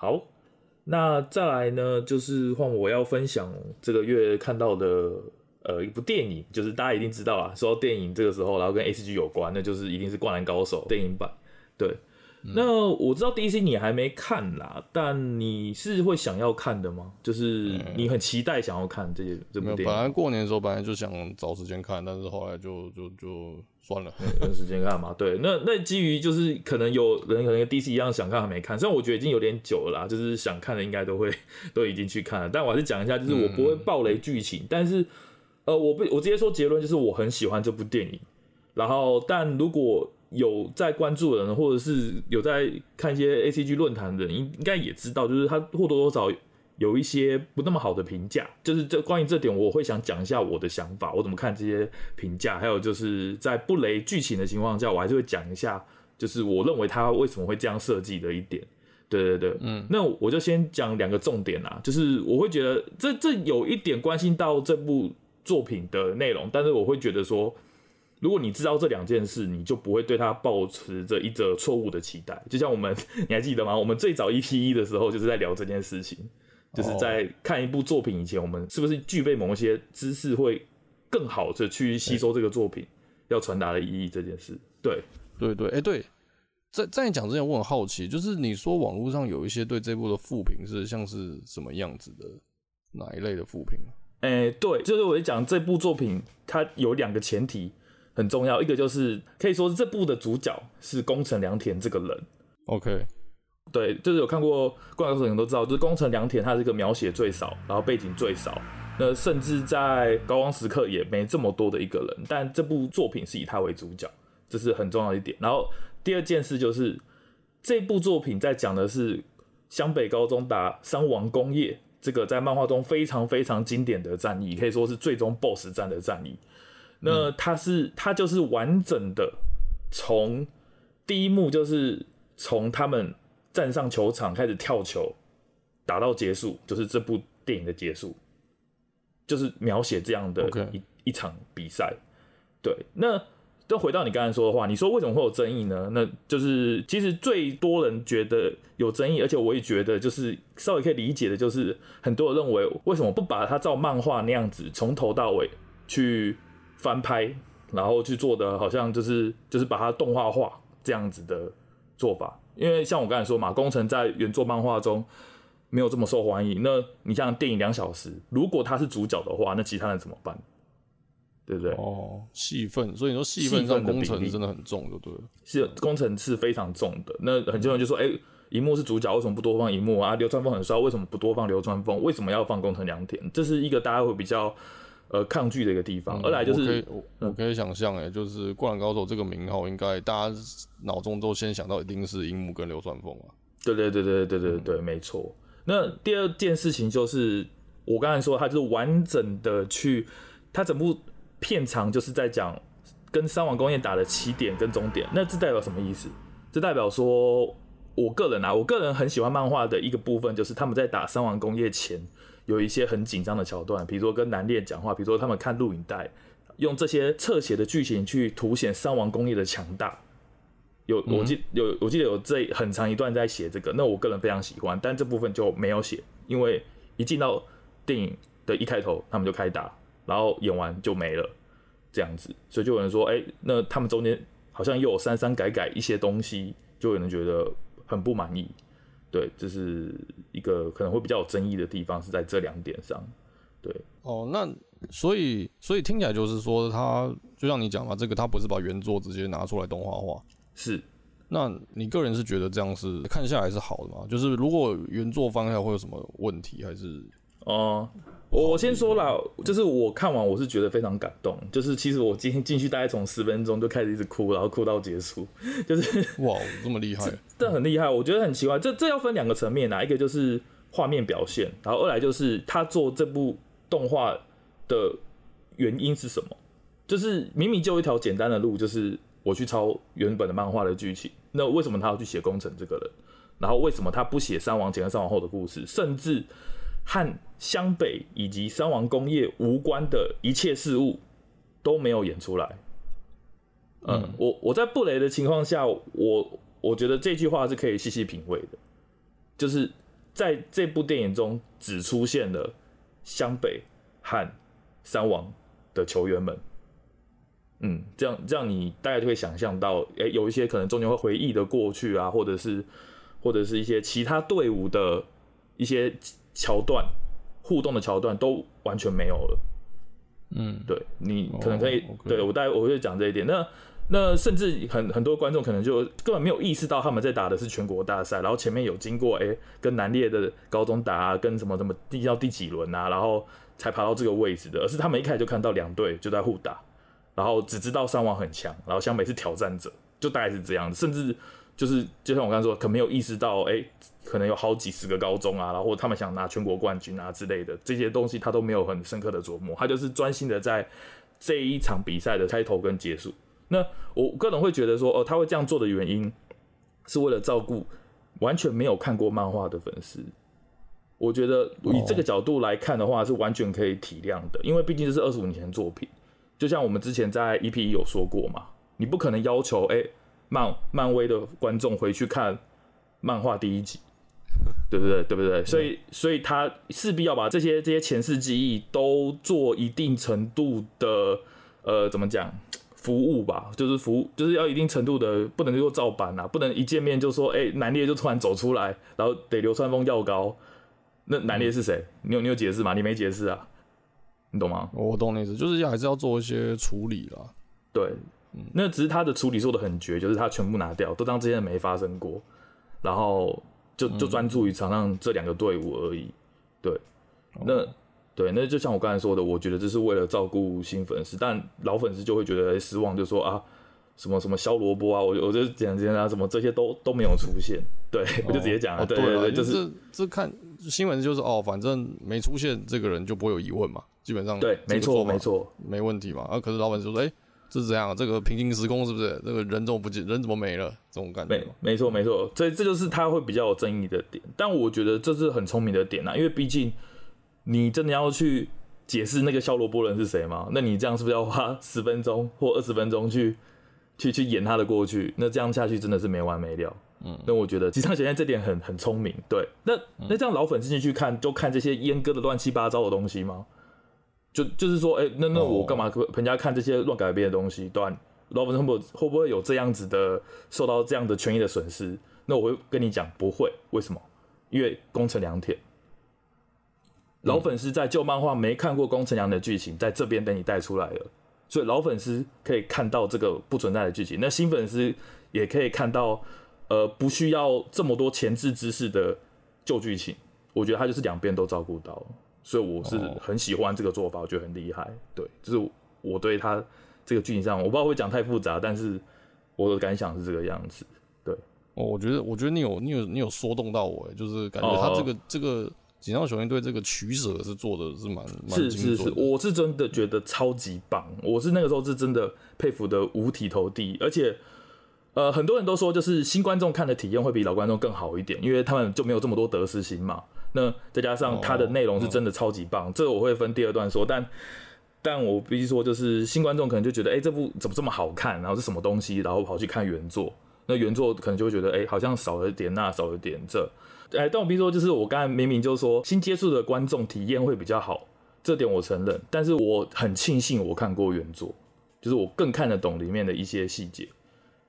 好，那再来呢，就是换我要分享这个月看到的呃一部电影，就是大家一定知道啦，说到电影这个时候，然后跟 A C G 有关，那就是一定是《灌篮高手》电影版。对，嗯、那我知道 D C 你还没看啦，但你是会想要看的吗？就是你很期待想要看这些这部电影。本来过年的时候本来就想找时间看，但是后来就就就算了，有时间看嘛。对，那那基于就是可能有人可能跟 D C 一样想看还没看，虽然我觉得已经有点久了啦，就是想看的应该都会都已经去看了，但我还是讲一下，就是我不会爆雷剧情，嗯、但是。呃，我不，我直接说结论就是我很喜欢这部电影，然后但如果有在关注的人，或者是有在看一些 A C G 论坛的人，应该也知道，就是他或多或少有一些不那么好的评价，就是这关于这点，我会想讲一下我的想法，我怎么看这些评价，还有就是在不雷剧情的情况下，我还是会讲一下，就是我认为他为什么会这样设计的一点。对对对，嗯，那我就先讲两个重点啦，就是我会觉得这这有一点关心到这部作品的内容，但是我会觉得说，如果你知道这两件事，你就不会对它抱持着一则错误的期待。就像我们，你还记得吗？我们最早 E P 一 的时候就是在聊这件事情，就是在看一部作品以前，我们是不是具备某些知识会更好的去吸收这个作品要传达的意义这件事。对对对，哎、欸、对，在在你讲之前，我很好奇，就是你说网络上有一些对这部的负评是像是什么样子的，哪一类的负评？诶、欸，对，就是我讲这部作品，它有两个前提很重要，一个就是可以说是这部的主角是宫城良田这个人。OK， 对，就是有看过《灌篮高手》的人都知道，就是宫城良田他这个描写最少，然后背景最少，那甚至在高光时刻也没这么多的一个人，但这部作品是以他为主角，这是很重要的一点。然后第二件事就是这部作品在讲的是湘北高中打三王工业。这个在漫画中非常非常经典的战役，可以说是最终 BOSS 战的战役。那它是它就是完整的，从第一幕就是从他们站上球场开始跳球，打到结束，就是这部电影的结束，就是描写这样的一、okay. 一场比赛。对，那就回到你刚才说的话，你说为什么会有争议呢？那就是其实最多人觉得有争议，而且我也觉得就是稍微可以理解的，就是很多人认为为什么不把它照漫画那样子从头到尾去翻拍，然后去做的好像就是就是把它动画化这样子的做法，因为像我刚才说嘛，宫城在原作漫画中没有这么受欢迎。那你像电影两小时，如果他是主角的话，那其他人怎么办？对不对？哦，戏份，所以你说戏份上工程真的很重，就对了。是，工程是非常重的。那很多人就说，哎、嗯，萤幕是主角，为什么不多放萤幕啊？流川枫很帅，为什么不多放流川枫？为什么要放宫城良田？这是一个大家会比较呃抗拒的一个地方。嗯、二来就是，我可以，我我可以想象，哎、嗯，就是《灌篮高手》这个名号，应该大家脑中都先想到一定是樱木跟流川枫啊。对对对对对对对、嗯、没错。那第二件事情就是，我刚才说，他就是完整的去，他整部。片长就是在讲跟三王工业打的起点跟终点，那这代表什么意思？这代表说，我个人啊，我个人很喜欢漫画的一个部分，就是他们在打三王工业前有一些很紧张的桥段，比如说跟南烈讲话，比如说他们看录影带，用这些侧写的剧情去凸显三王工业的强大。有我记有我记得有这很长一段在写这个，那我个人非常喜欢，但这部分就没有写，因为一进到电影的一开头，他们就开打。然后演完就没了，这样子，所以就有人说，哎、欸，那他们中间好像又有删删改改一些东西，就有人觉得很不满意。对，这是一个可能会比较有争议的地方，是在这两点上。对，哦，那所以所以听起来就是说他，他就像你讲嘛，这个他不是把原作直接拿出来动画化，是。那你个人是觉得这样是看下来是好的吗？就是如果原作放下会有什么问题，还是？哦、嗯，我先说啦，就是我看完我是觉得非常感动，就是其实我今天进去大概从十分钟就开始一直哭，然后哭到结束，就是哇，这么厉害，这很厉害，我觉得很奇怪。这这要分两个层面啦，一个就是画面表现，然后二来就是他做这部动画的原因是什么？就是明明就一条简单的路，就是我去抄原本的漫画的剧情，那为什么他要去写宫城这个人？然后为什么他不写三王前和三王后的故事？甚至和湘北以及三王工业无关的一切事物都没有演出来。嗯，嗯我我在不雷的情况下，我我觉得这句话是可以细细品味的，就是在这部电影中只出现了湘北和三王的球员们。嗯，这样这样你大概就会想象到，欸，有一些可能中间会回忆的过去啊，或者是或者是一些其他队伍的一些桥段、互动的桥段都完全没有了。嗯，对，你可能可以，哦，对，okay，我大概我会讲这一点。那那甚至 很, 很多观众可能就根本没有意识到他们在打的是全国大赛，然后前面有经过哎、欸、跟南烈的高中打啊，跟什么什么第到第几轮啊，然后才爬到这个位置的，而是他们一开始就看到两队就在互打，然后只知道三王很强，然后湘北是挑战者，就大概是这样，甚至就是就像我刚才说，可能没有意识到哎、欸、可能有好几十个高中啊，然后他们想拿全国冠军啊之类的这些东西，他都没有很深刻的琢磨，他就是专心的在这一场比赛的开头跟结束。那我个人会觉得说，哦，他会这样做的原因，是为了照顾完全没有看过漫画的粉丝。我觉得以这个角度来看的话，是完全可以体谅的，因为毕竟这是二十五年前的作品。就像我们之前在 E P 一有说过嘛，你不可能要求哎、欸、漫漫威的观众回去看漫画第一集，对不对？对不对？所以所以他势必要把这些这些前世记忆都做一定程度的呃，怎么讲？服务吧，就是服务，就是要一定程度的，不能就照搬啦、啊，不能一见面就说，哎、欸，南烈就突然走出来，然后得流川枫要高，那南烈是谁？你有你有解释吗？你没解释啊，你懂吗？我懂你意思，就是还是要做一些处理啦。对，那只是他的处理做的很绝，就是他全部拿掉，都当之前没发生过，然后就就专注于场上这两个队伍而已。对，那。对，那就像我刚才说的，我觉得这是为了照顾新粉丝，但老粉丝就会觉得失望，就说啊，什么什么削萝卜啊，我我就讲讲啊，什么这些都都没有出现，对、哦、我就直接讲了、哦，对对对，就是这这看新粉丝就是哦，反正没出现这个人就不会有疑问嘛，基本上对，没错没错，没问题嘛。啊，可是老粉丝说，哎、欸，这是怎样？这个平行时空是不是？这个人怎么不见？人怎么没了？这种感觉嘛。没没错没错，所以这就是他会比较有争议的点，但我觉得这是很聪明的点啊，因为毕竟。你真的要去解释那个削萝卜人是谁吗？那你这样是不是要花十分钟或二十分钟去去去演他的过去？那这样下去真的是没完没了。嗯，那我觉得吉上贤彦这点很很聪明。对，那那这样老粉进去看，就看这些阉割的乱七八糟的东西吗？就就是说，哎、欸，那那我干嘛人家看这些乱改编的东西？对、啊，老粉会不会有这样子的受到这样的权益的损失？那我会跟你讲，不会。为什么？因为功成良田。老粉丝在旧漫画没看过宫城良的剧情，在这边被你带出来了，所以老粉丝可以看到这个不存在的剧情，那新粉丝也可以看到，呃，不需要这么多前置知识的旧剧情。我觉得他就是两边都照顾到，所以我是很喜欢这个做法，我觉得很厉害。对，就是我对他这个剧情上，我不知道会讲太复杂，但是我的感想是这个样子。对，哦，我觉得，我觉得你有你有你有说动到我，就是感觉他这个、哦、这个。锦上雄彦对这个取舍是做的是蛮蛮精准的，是是是，我是真的觉得超级棒，我是那个时候是真的佩服的五体投地，而且呃很多人都说就是新观众看的体验会比老观众更好一点，因为他们就没有这么多得失心嘛。那再加上他的内容是真的超级棒，哦、这个我会分第二段说，但但我必须说就是新观众可能就觉得哎、欸、这部怎么这么好看，然后是什么东西，然后跑去看原作，那原作可能就会觉得哎、欸、好像少了点那少了点这。哎，但我必须说，就是我刚才明明就说新接触的观众体验会比较好，这点我承认。但是我很庆幸我看过原作，就是我更看得懂里面的一些细节，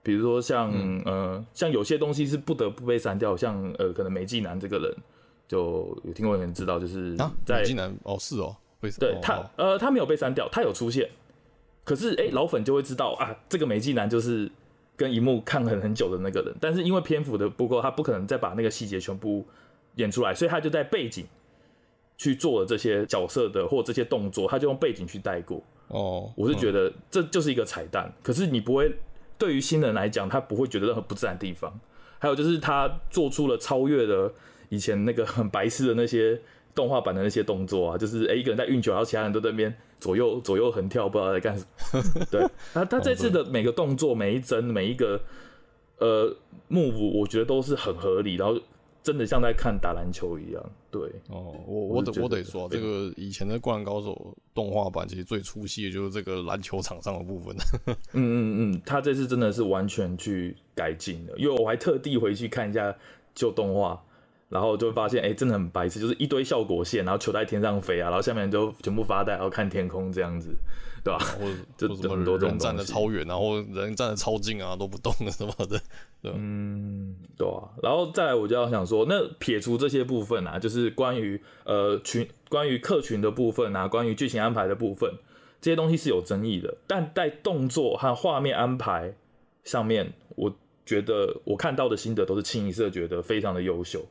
比如说像、嗯、呃，像有些东西是不得不被删掉，像呃，可能美纪男这个人，就有听过人知道，就是在、啊、美纪男哦，是哦，对他呃，他没有被删掉，他有出现，可是哎、欸，老粉就会知道啊，这个美纪男就是。跟萤幕看很很久的那个人，但是因为篇幅的不够，他不可能再把那个细节全部演出来，所以他就在背景去做了这些角色的或这些动作，他就用背景去带过。哦，我是觉得这就是一个彩蛋，嗯、可是你不会对于新人来讲，他不会觉得任何不自然的地方。还有就是他做出了超越了以前那个很白痴的那些动画版的那些动作啊，就是哎、欸、一个人在运球，然后其他人都在那边。左右左右横跳，不知道在干什么。对，他他这次的每个动作、每一帧、每一个呃 move， 我觉得都是很合理，然后真的像在看打篮球一样。对，哦，我我得我得说，这个以前的《灌篮高手》动画版其实最出戏的就是这个篮球场上的部分。嗯嗯嗯，他这次真的是完全去改进了，因为我还特地回去看一下旧动画，然后就会发现哎、欸，真的很白痴，就是一堆效果线，然后球在天上飞啊，然后下面就全部发呆，然后看天空这样子，对吧、啊？就很多这种东西，人站得超远，然后人站得超近啊，都不动了什么的，对吧？嗯，对啊。然后再来，我就要想说，那撇除这些部分啊，就是关于呃群、关于客群的部分啊，关于剧情安排的部分，这些东西是有争议的。但在动作和画面安排上面，我觉得我看到的心得都是清一色觉得非常的优秀。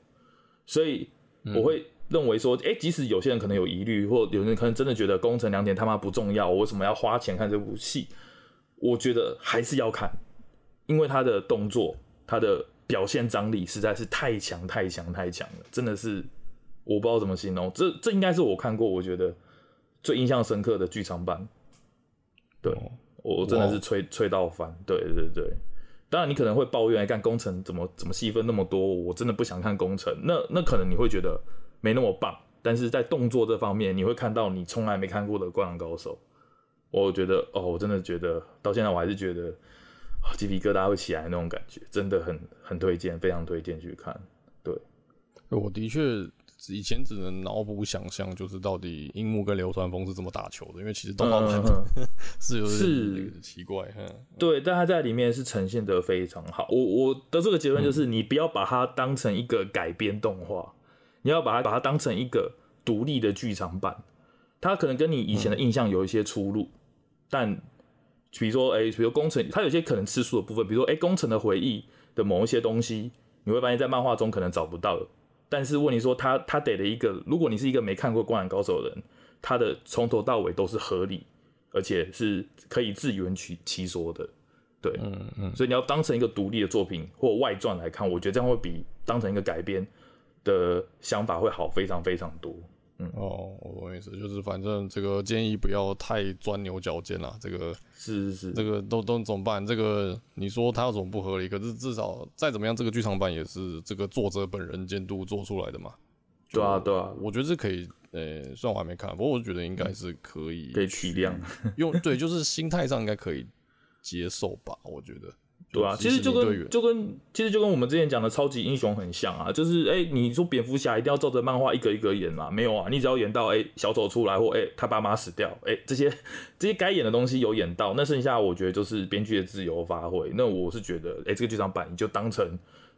所以我会认为说，哎、嗯欸，即使有些人可能有疑虑，或有人可能真的觉得宫城良田他妈不重要，我为什么要花钱看这部戏？我觉得还是要看，因为他的动作、他的表现张力实在是太强、太强、太强了，真的是我不知道怎么形容。这这应该是我看过我觉得最印象深刻的剧场版。对、哦、我真的是吹吹到翻，对对对。当然，你可能会抱怨，哎，看宫城怎么怎么戏份那么多，我真的不想看宫城。那那可能你会觉得没那么棒，但是在动作这方面，你会看到你从来没看过的《灌篮高手》。我觉得，哦，我真的觉得到现在我还是觉得、哦、鸡皮疙瘩会起来那种感觉，真的很很推荐，非常推荐去看。对，我的确以前只能脑补想象，就是到底樱木跟流川枫是怎么打球的，因为其实动画版、嗯、是有点奇怪。对，但他在里面是呈现得非常好。我我得出的结论就是、嗯，你不要把它当成一个改编动画，你要把它把它当成一个独立的剧场版。它可能跟你以前的印象有一些出入，嗯、但比如说，哎、欸，比如宫城，它有些可能吃素的部分，比如说，哎、欸，宫城的回忆的某一些东西，你会发现在漫画中可能找不到了。但是问你说他他得了一个，如果你是一个没看过《灌篮高手》的人，他的从头到尾都是合理，而且是可以自圆其说的，对，嗯嗯，所以你要当成一个独立的作品或外传来看，我觉得这样会比当成一个改编的想法会好非常非常多。嗯、哦，我懂意思，就是反正这个建议不要太钻牛角尖啦，这个是是是，这个都都怎么办？这个你说它有什么不合理？可是至少再怎么样，这个剧场版也是这个作者本人监督做出来的嘛。对啊对啊，我觉得是可以，呃、欸，虽然我还没看，不过我觉得应该是可以可以体谅，用对就是心态上应该可以接受吧，我觉得。对啊，其实就跟就跟其实就跟我们之前讲的超级英雄很像啊，就是哎、欸，你说蝙蝠侠一定要照着漫画一个一个演嘛？没有啊，你只要演到哎、欸、小丑出来或哎、欸、他爸妈死掉，哎、欸、这些这些该演的东西有演到，那剩下我觉得就是编剧的自由发挥。那我是觉得哎、欸、这个剧场版你就当成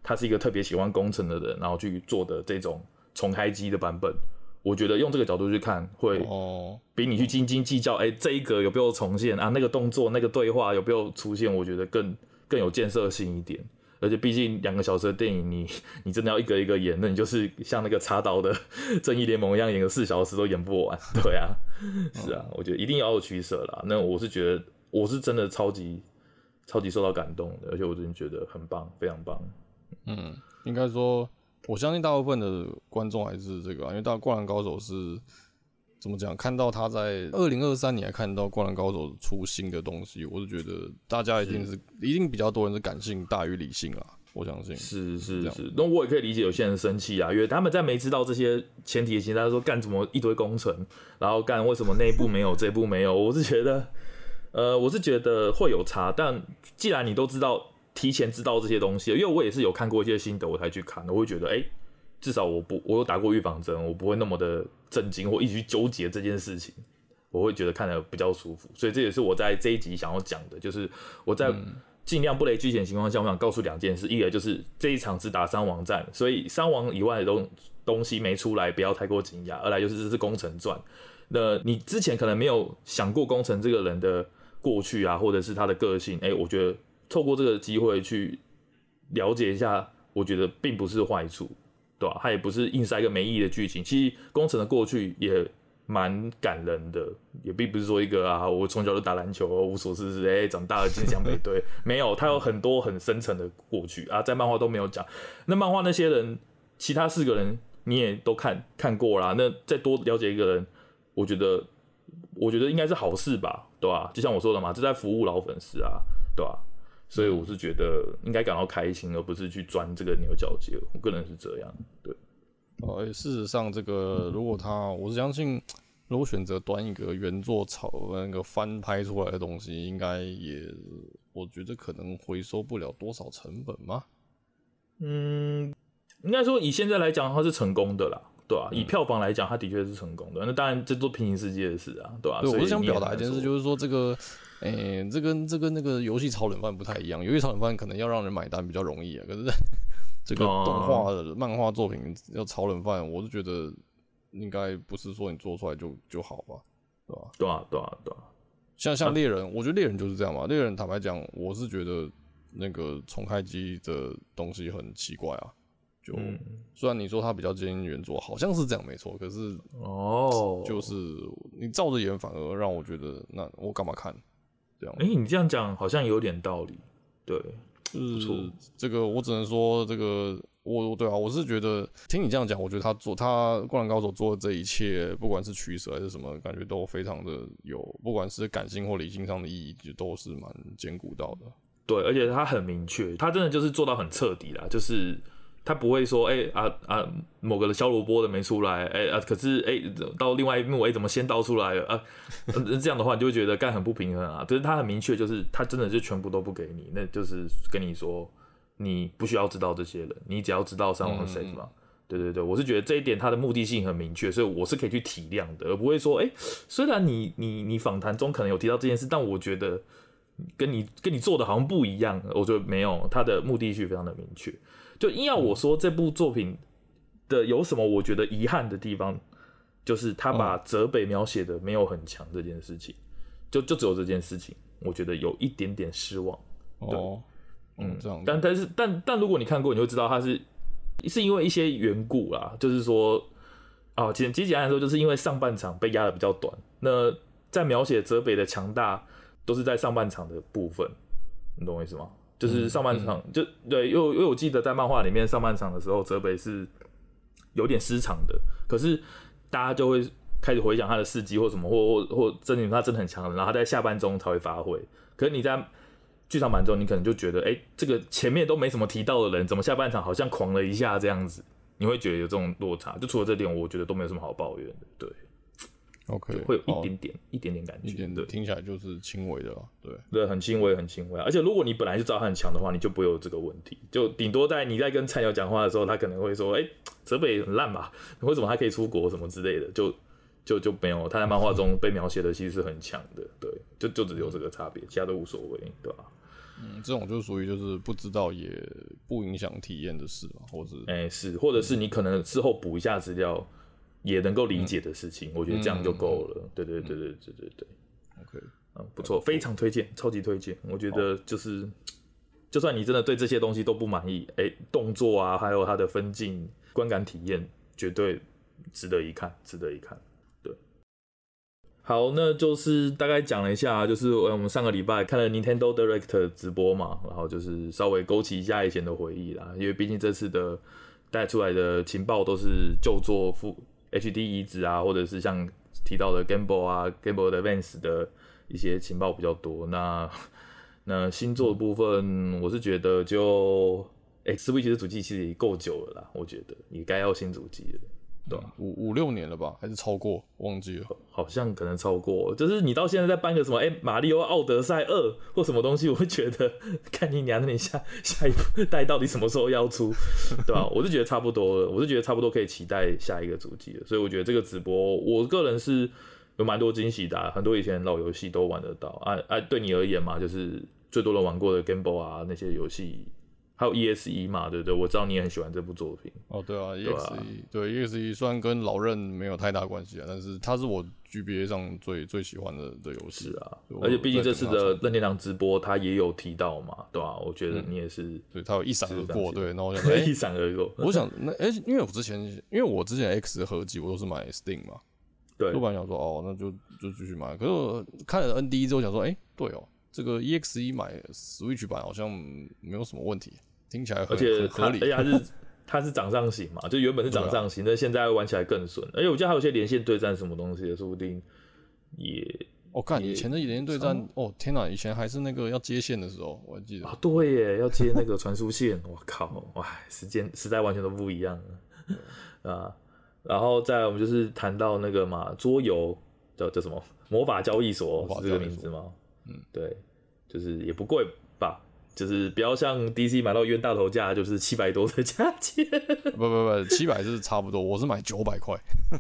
他是一个特别喜欢工程的人，然后去做的这种重开机的版本。我觉得用这个角度去看，会比你去斤斤计较哎、欸、这一个有没有重现啊，那个动作那个对话有没有出现，我觉得更。更有建设性一点，而且毕竟两个小时的电影你，你你真的要一个一个演，那你就是像那个插刀的正义联盟一样，演个四小时都演不完。对啊，是啊，我觉得一定要有取舍啦。那我是觉得，我是真的超级超级受到感动的，而且我真的觉得很棒，非常棒。嗯，应该说，我相信大部分的观众还是这个、啊，因为《灌篮高手》是。怎么讲？看到他在二零二三年看到《灌篮高手》出新的东西，我是觉得大家一定是一定比较多人是感性大于理性啦，我相信。是是是，那我也可以理解有些人生气啊，因为他们在没知道这些前提的情况下，说干什么一堆工程，然后干为什么那一部没有，这一部没有，我是觉得，呃，我是觉得会有差，但既然你都知道，提前知道这些东西，因为我也是有看过一些心得，我才去看，我会觉得，哎、欸。至少我不，我有打过预防针，我不会那么的震惊或一直去纠结这件事情，我会觉得看得比较舒服。所以这也是我在这一集想要讲的，就是我在尽量不雷剧情的情况下，我想告诉两件事：一个就是这一场只打三王战，所以三王以外的东东西没出来，不要太过惊讶；二来就是这是宫城传，那你之前可能没有想过宫城这个人的过去啊，或者是他的个性，哎、欸，我觉得透过这个机会去了解一下，我觉得并不是坏处。对吧、啊？他也不是硬塞一个没意义的剧情。其实宫城的过去也蛮感人的，也并不是说一个啊，我从小就打篮球，无所事事，哎、欸，长大了进湘北队。没有，他有很多很深层的过去啊，在漫画都没有讲。那漫画那些人，其他四个人你也都看看过啦。那再多了解一个人，我觉得，我觉得应该是好事吧，对吧、啊？就像我说的嘛，这在服务老粉丝啊，对吧、啊？所以我是觉得应该感到开心，而不是去钻这个牛角尖。我个人是这样，对。哦、欸，事实上，这个如果他，我是相信，如果选择端一个原作炒那个翻拍出来的东西，应该也，我觉得可能回收不了多少成本吗？嗯，应该说以现在来讲它是成功的啦，对啊，以票房来讲它的确是成功的，那当然这都平行世界的事啊，对啊，对，我是想表达一件事，就是说这个诶、欸，这跟这跟那个游戏炒冷饭不太一样，游戏炒冷饭可能要让人买单比较容易啊，可是这个动画的漫画作品要炒冷饭，我是觉得应该不是说你做出来就就好吧，对吧？对啊，对啊，对啊。像像猎人、啊，我觉得猎人就是这样嘛。猎人坦白讲，我是觉得那个重开机的东西很奇怪啊。就、嗯、虽然你说它比较接近原作，好像是这样没错，可是哦，就是你照着演，反而让我觉得那我干嘛看？这样，哎、欸，你这样讲好像有点道理，对。就是这个，我只能说这个，我对啊，我是觉得听你这样讲，我觉得他做他《灌篮高手》做的这一切，不管是取舍还是什么，感觉都非常的有，不管是感性或理性上的意义，就都是蛮兼顾到的。对，而且他很明确，他真的就是做到很彻底啦，就是他不会说，哎、欸、啊啊，某个小萝卜的没出来，哎、欸、啊，可是哎、欸、到另外一幕，哎、欸、怎么先倒出来了啊？这样的话你就会觉得干很不平衡啊。可是他很明确，就是他真的就全部都不给你，那就是跟你说。你不需要知道这些人，你只要知道三王 safe 嘛、嗯。对对对，我是觉得这一点它的目的性很明确，所以我是可以去体谅的，而不会说，哎、欸，虽然你你你访谈中可能有提到这件事，但我觉得跟你跟你做的好像不一样，我觉得没有，它的目的性非常的明确。就硬要我说这部作品的有什么我觉得遗憾的地方，就是他把泽北描写的没有很强这件事情，就就只有这件事情，我觉得有一点点失望。對哦。嗯，这样，但但是但但如果你看过，你就知道它是是因为一些缘故啦，就是说啊，其实简单来说，就是因为上半场被压的比较短。那在描写泽北的强大，都是在上半场的部分，你懂我意思吗？就是上半场、嗯嗯、就对，因为因为我记得在漫画里面上半场的时候，泽北是有点失常的，可是大家就会开始回想他的事迹或什么，或或或证明他真的很强，然后他在下半中才会发挥。可是你在剧场版之后，你可能就觉得，哎、欸，这个前面都没什么提到的人，怎么下半场好像狂了一下这样子？你会觉得有这种落差。就除了这点，我觉得都没有什么好抱怨的。对 ，OK， 会有一点点、一点点感觉，一点的听起来就是轻微的啦。对，对，很轻微，很轻微、啊。而且如果你本来就知道他很强的话，你就不会有这个问题。就顶多在你在跟菜鸟讲话的时候，他可能会说，哎、欸，泽北很烂吧？为什么他可以出国什么之类的？就就就没有，他在漫画中被描写的其实是很强的。对，就就只有这个差别，其他都无所谓，对吧、啊？嗯，这种就属于就是不知道也不影响体验的事嘛，或者哎、欸、是，或者是你可能之后补一下资料也能够理解的事情、嗯，我觉得这样就够了、嗯。对对对对对对对 ，OK， 嗯，不错，非常推荐，超级推荐。我觉得就是，就算你真的对这些东西都不满意，哎、欸，动作啊，还有它的分镜、观感体验，绝对值得一看，值得一看。好，那就是大概讲了一下，就是、欸、我们上个礼拜看了 Nintendo Direct 直播嘛，然后就是稍微勾起一下以前的回忆啦，因为毕竟这次的带出来的情报都是旧作附 H D 移植啊，或者是像提到的 Gameboy 啊 Gameboy Advance 的一些情报比较多。那那新作的部分，我是觉得就、欸、Switch 的主机其实也够久了啦，我觉得也该要新主机了。对、啊，五五六年了吧，还是超过，忘记了，好像可能超过。就是你到现在在办个什么，哎、欸，马里奥奥德赛二或什么东西，我会觉得，看你娘的，你下下一部代到底什么时候要出，对吧、啊？我是觉得差不多了，我是觉得差不多可以期待下一个主机了。所以我觉得这个直播，我个人是有蛮多惊喜的、啊，很多以前老游戏都玩得到啊啊。对你而言嘛，就是最多人玩过的 Gameboy 啊那些游戏。还有 E X E 嘛，对不对？我知道你也很喜欢这部作品。哦，对啊 ，E X E， 对 E X E 虽然跟老任没有太大关系啊，但是它是我 G B A 上最最喜欢的的游戏啊。而且毕竟这次的任天堂直播，他也有提到嘛，对吧、啊？我觉得你也是，嗯、对他有一闪而过，对，然后我想一闪而过。我想那哎、欸，因为我之前因为我之前 X 合集我都是买 Steam 嘛，对，我本来想说哦，那就就继续买。可是我看了 N D 之后想说，哎、欸，对哦。这个 E X E 买 Switch 版好像没有什么问题，听起来很合理。而且它是它是掌上型嘛，就原本是掌上型，但、啊、现在玩起来更顺。而且我觉得还有些连线对战什么东西的，说不定也……我、哦、看以前的连线对战，哦天哪，以前还是那个要接线的时候，我还记得啊，对耶，要接那个传输线，我靠，哇，时间时代完全都不一样了啊。然后再来我们就是谈到那个嘛，桌游叫叫什么魔法交易所，是这个名字吗？嗯，对，就是也不贵吧，就是不要像 D C 买到冤大头价，就是七百多的价钱。不不不，七百是差不多，我是买九百块。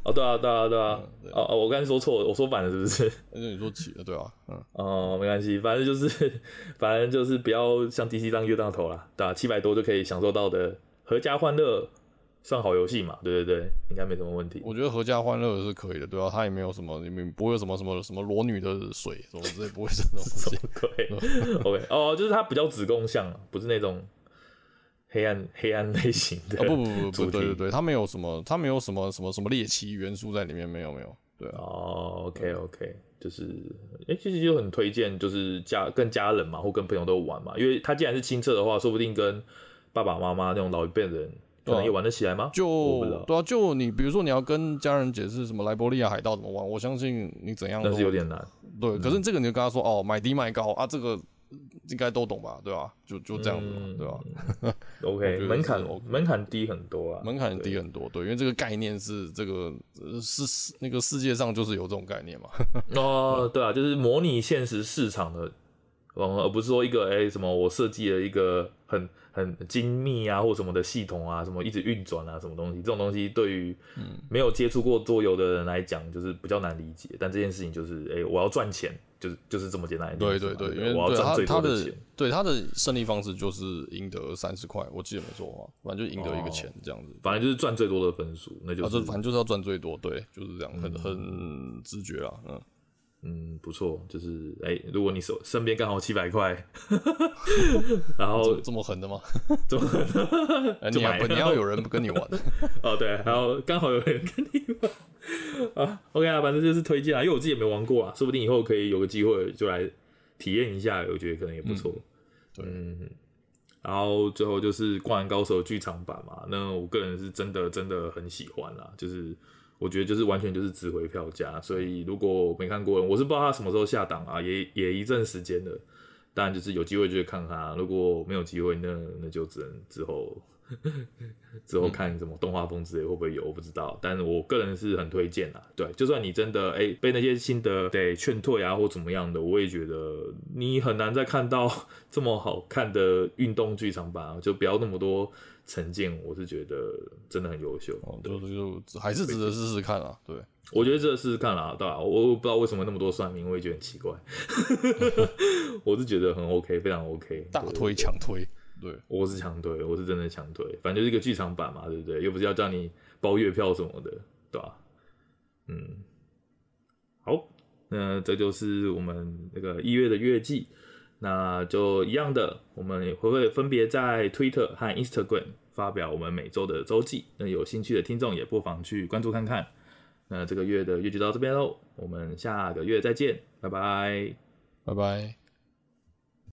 哦，对啊对啊对啊，嗯、對哦哦，我刚才说错，我说反了是不是？那你说几了？对啊，嗯，哦，没关系，反正就是反正就是不要像 D C 当冤大头啦，对啊，七百多就可以享受到的合家欢乐，算好游戏嘛，对对对，应该没什么问题。我觉得合家欢乐是可以的，对啊，它也没有什么，你们不会有什么什么什么裸女的水什么之类，不会这种东西。对，OK， 哦，就是它比较子宫向，不是那种黑暗黑暗类型的、啊。不不不不，对对对，它没有什么，它没有什么什么什么猎奇元素在里面，没有没有，对啊。哦 ，OK OK， 就是，哎、欸，其实就很推荐，就是家跟家人嘛，或跟朋友都玩嘛，因为它既然是亲测的话，说不定跟爸爸妈妈那种老一辈的人。可能也玩得起来吗？就对啊，就你比如说你要跟家人解释什么莱伯利亚海盗怎么玩，我相信你怎样都，但是有点难。对，嗯、可是这个你就跟他说哦，买低卖高啊，这个应该都懂吧？对吧、啊？就就这样子嘛，嗯、对吧、啊、？OK， 门槛门槛低很多啊，门槛低很多對。对，因为这个概念是这个是那个世界上就是有这种概念嘛。哦，对啊，就是模拟现实市场的。而不是说一个哎、欸、什么我设计了一个很很精密啊或什么的系统啊什么一直运转啊什么东西，这种东西对于没有接触过桌游的人来讲就是比较难理解，但这件事情就是哎、欸、我要赚钱就是就是这么简单一件事。对对对，因为我要赚最多的钱。对，他 的, 對他的胜利方式就是赢得三十块，我记得没错嘛，反正就赢得一个钱这样子，反正就是赚最多的分数，那就是、啊、反正就是要赚最多，对，就是这样，很、嗯、很直觉啦，嗯。嗯，不错，就是哎、欸，如果你手身边刚好七百块，然后这么狠的吗？这么狠的，欸、你要你要有人跟你玩哦，对，然后刚好有人跟你玩啊 ，OK 啊，反正就是推荐啊，因为我自己也没玩过啊，说不定以后可以有个机会就来体验一下，我觉得可能也不错、嗯。对，嗯，然后最后就是《灌篮高手》剧场版嘛，那我个人是真的真的很喜欢啦，就是。我觉得就是完全就是值回票价，所以如果没看过，我是不知道他什么时候下档啊，也也一阵时间了。当然就是有机会就看他，如果没有机会，那那就只能之后之后看什么动画风之类会不会有，我不知道。但是我个人是很推荐啦，对，就算你真的哎、欸、被那些新的得劝退啊或怎么样的，我也觉得你很难再看到这么好看的运动剧场版，就不要那么多。成见我是觉得真的很优秀，哦、对就就还是值得试试看啦。对，我觉得值得试试看啦，对吧、啊？我不知道为什么那么多酸民，我也觉得很奇怪。我是觉得很 OK， 非常 OK， 大推强推，对，我是强推，我是真的强推，反正就是一个剧场版嘛，对不对？又不是要叫你包月票什么的，对吧、啊？嗯，好，那这就是我们那个一月的月季。那就一样的，我们会分别在 Twitter 和 Instagram 发表我们每周的周记。那有兴趣的听众也不妨去关注看看。那这个月的月就到这边喽，我们下个月再见，拜拜，拜拜。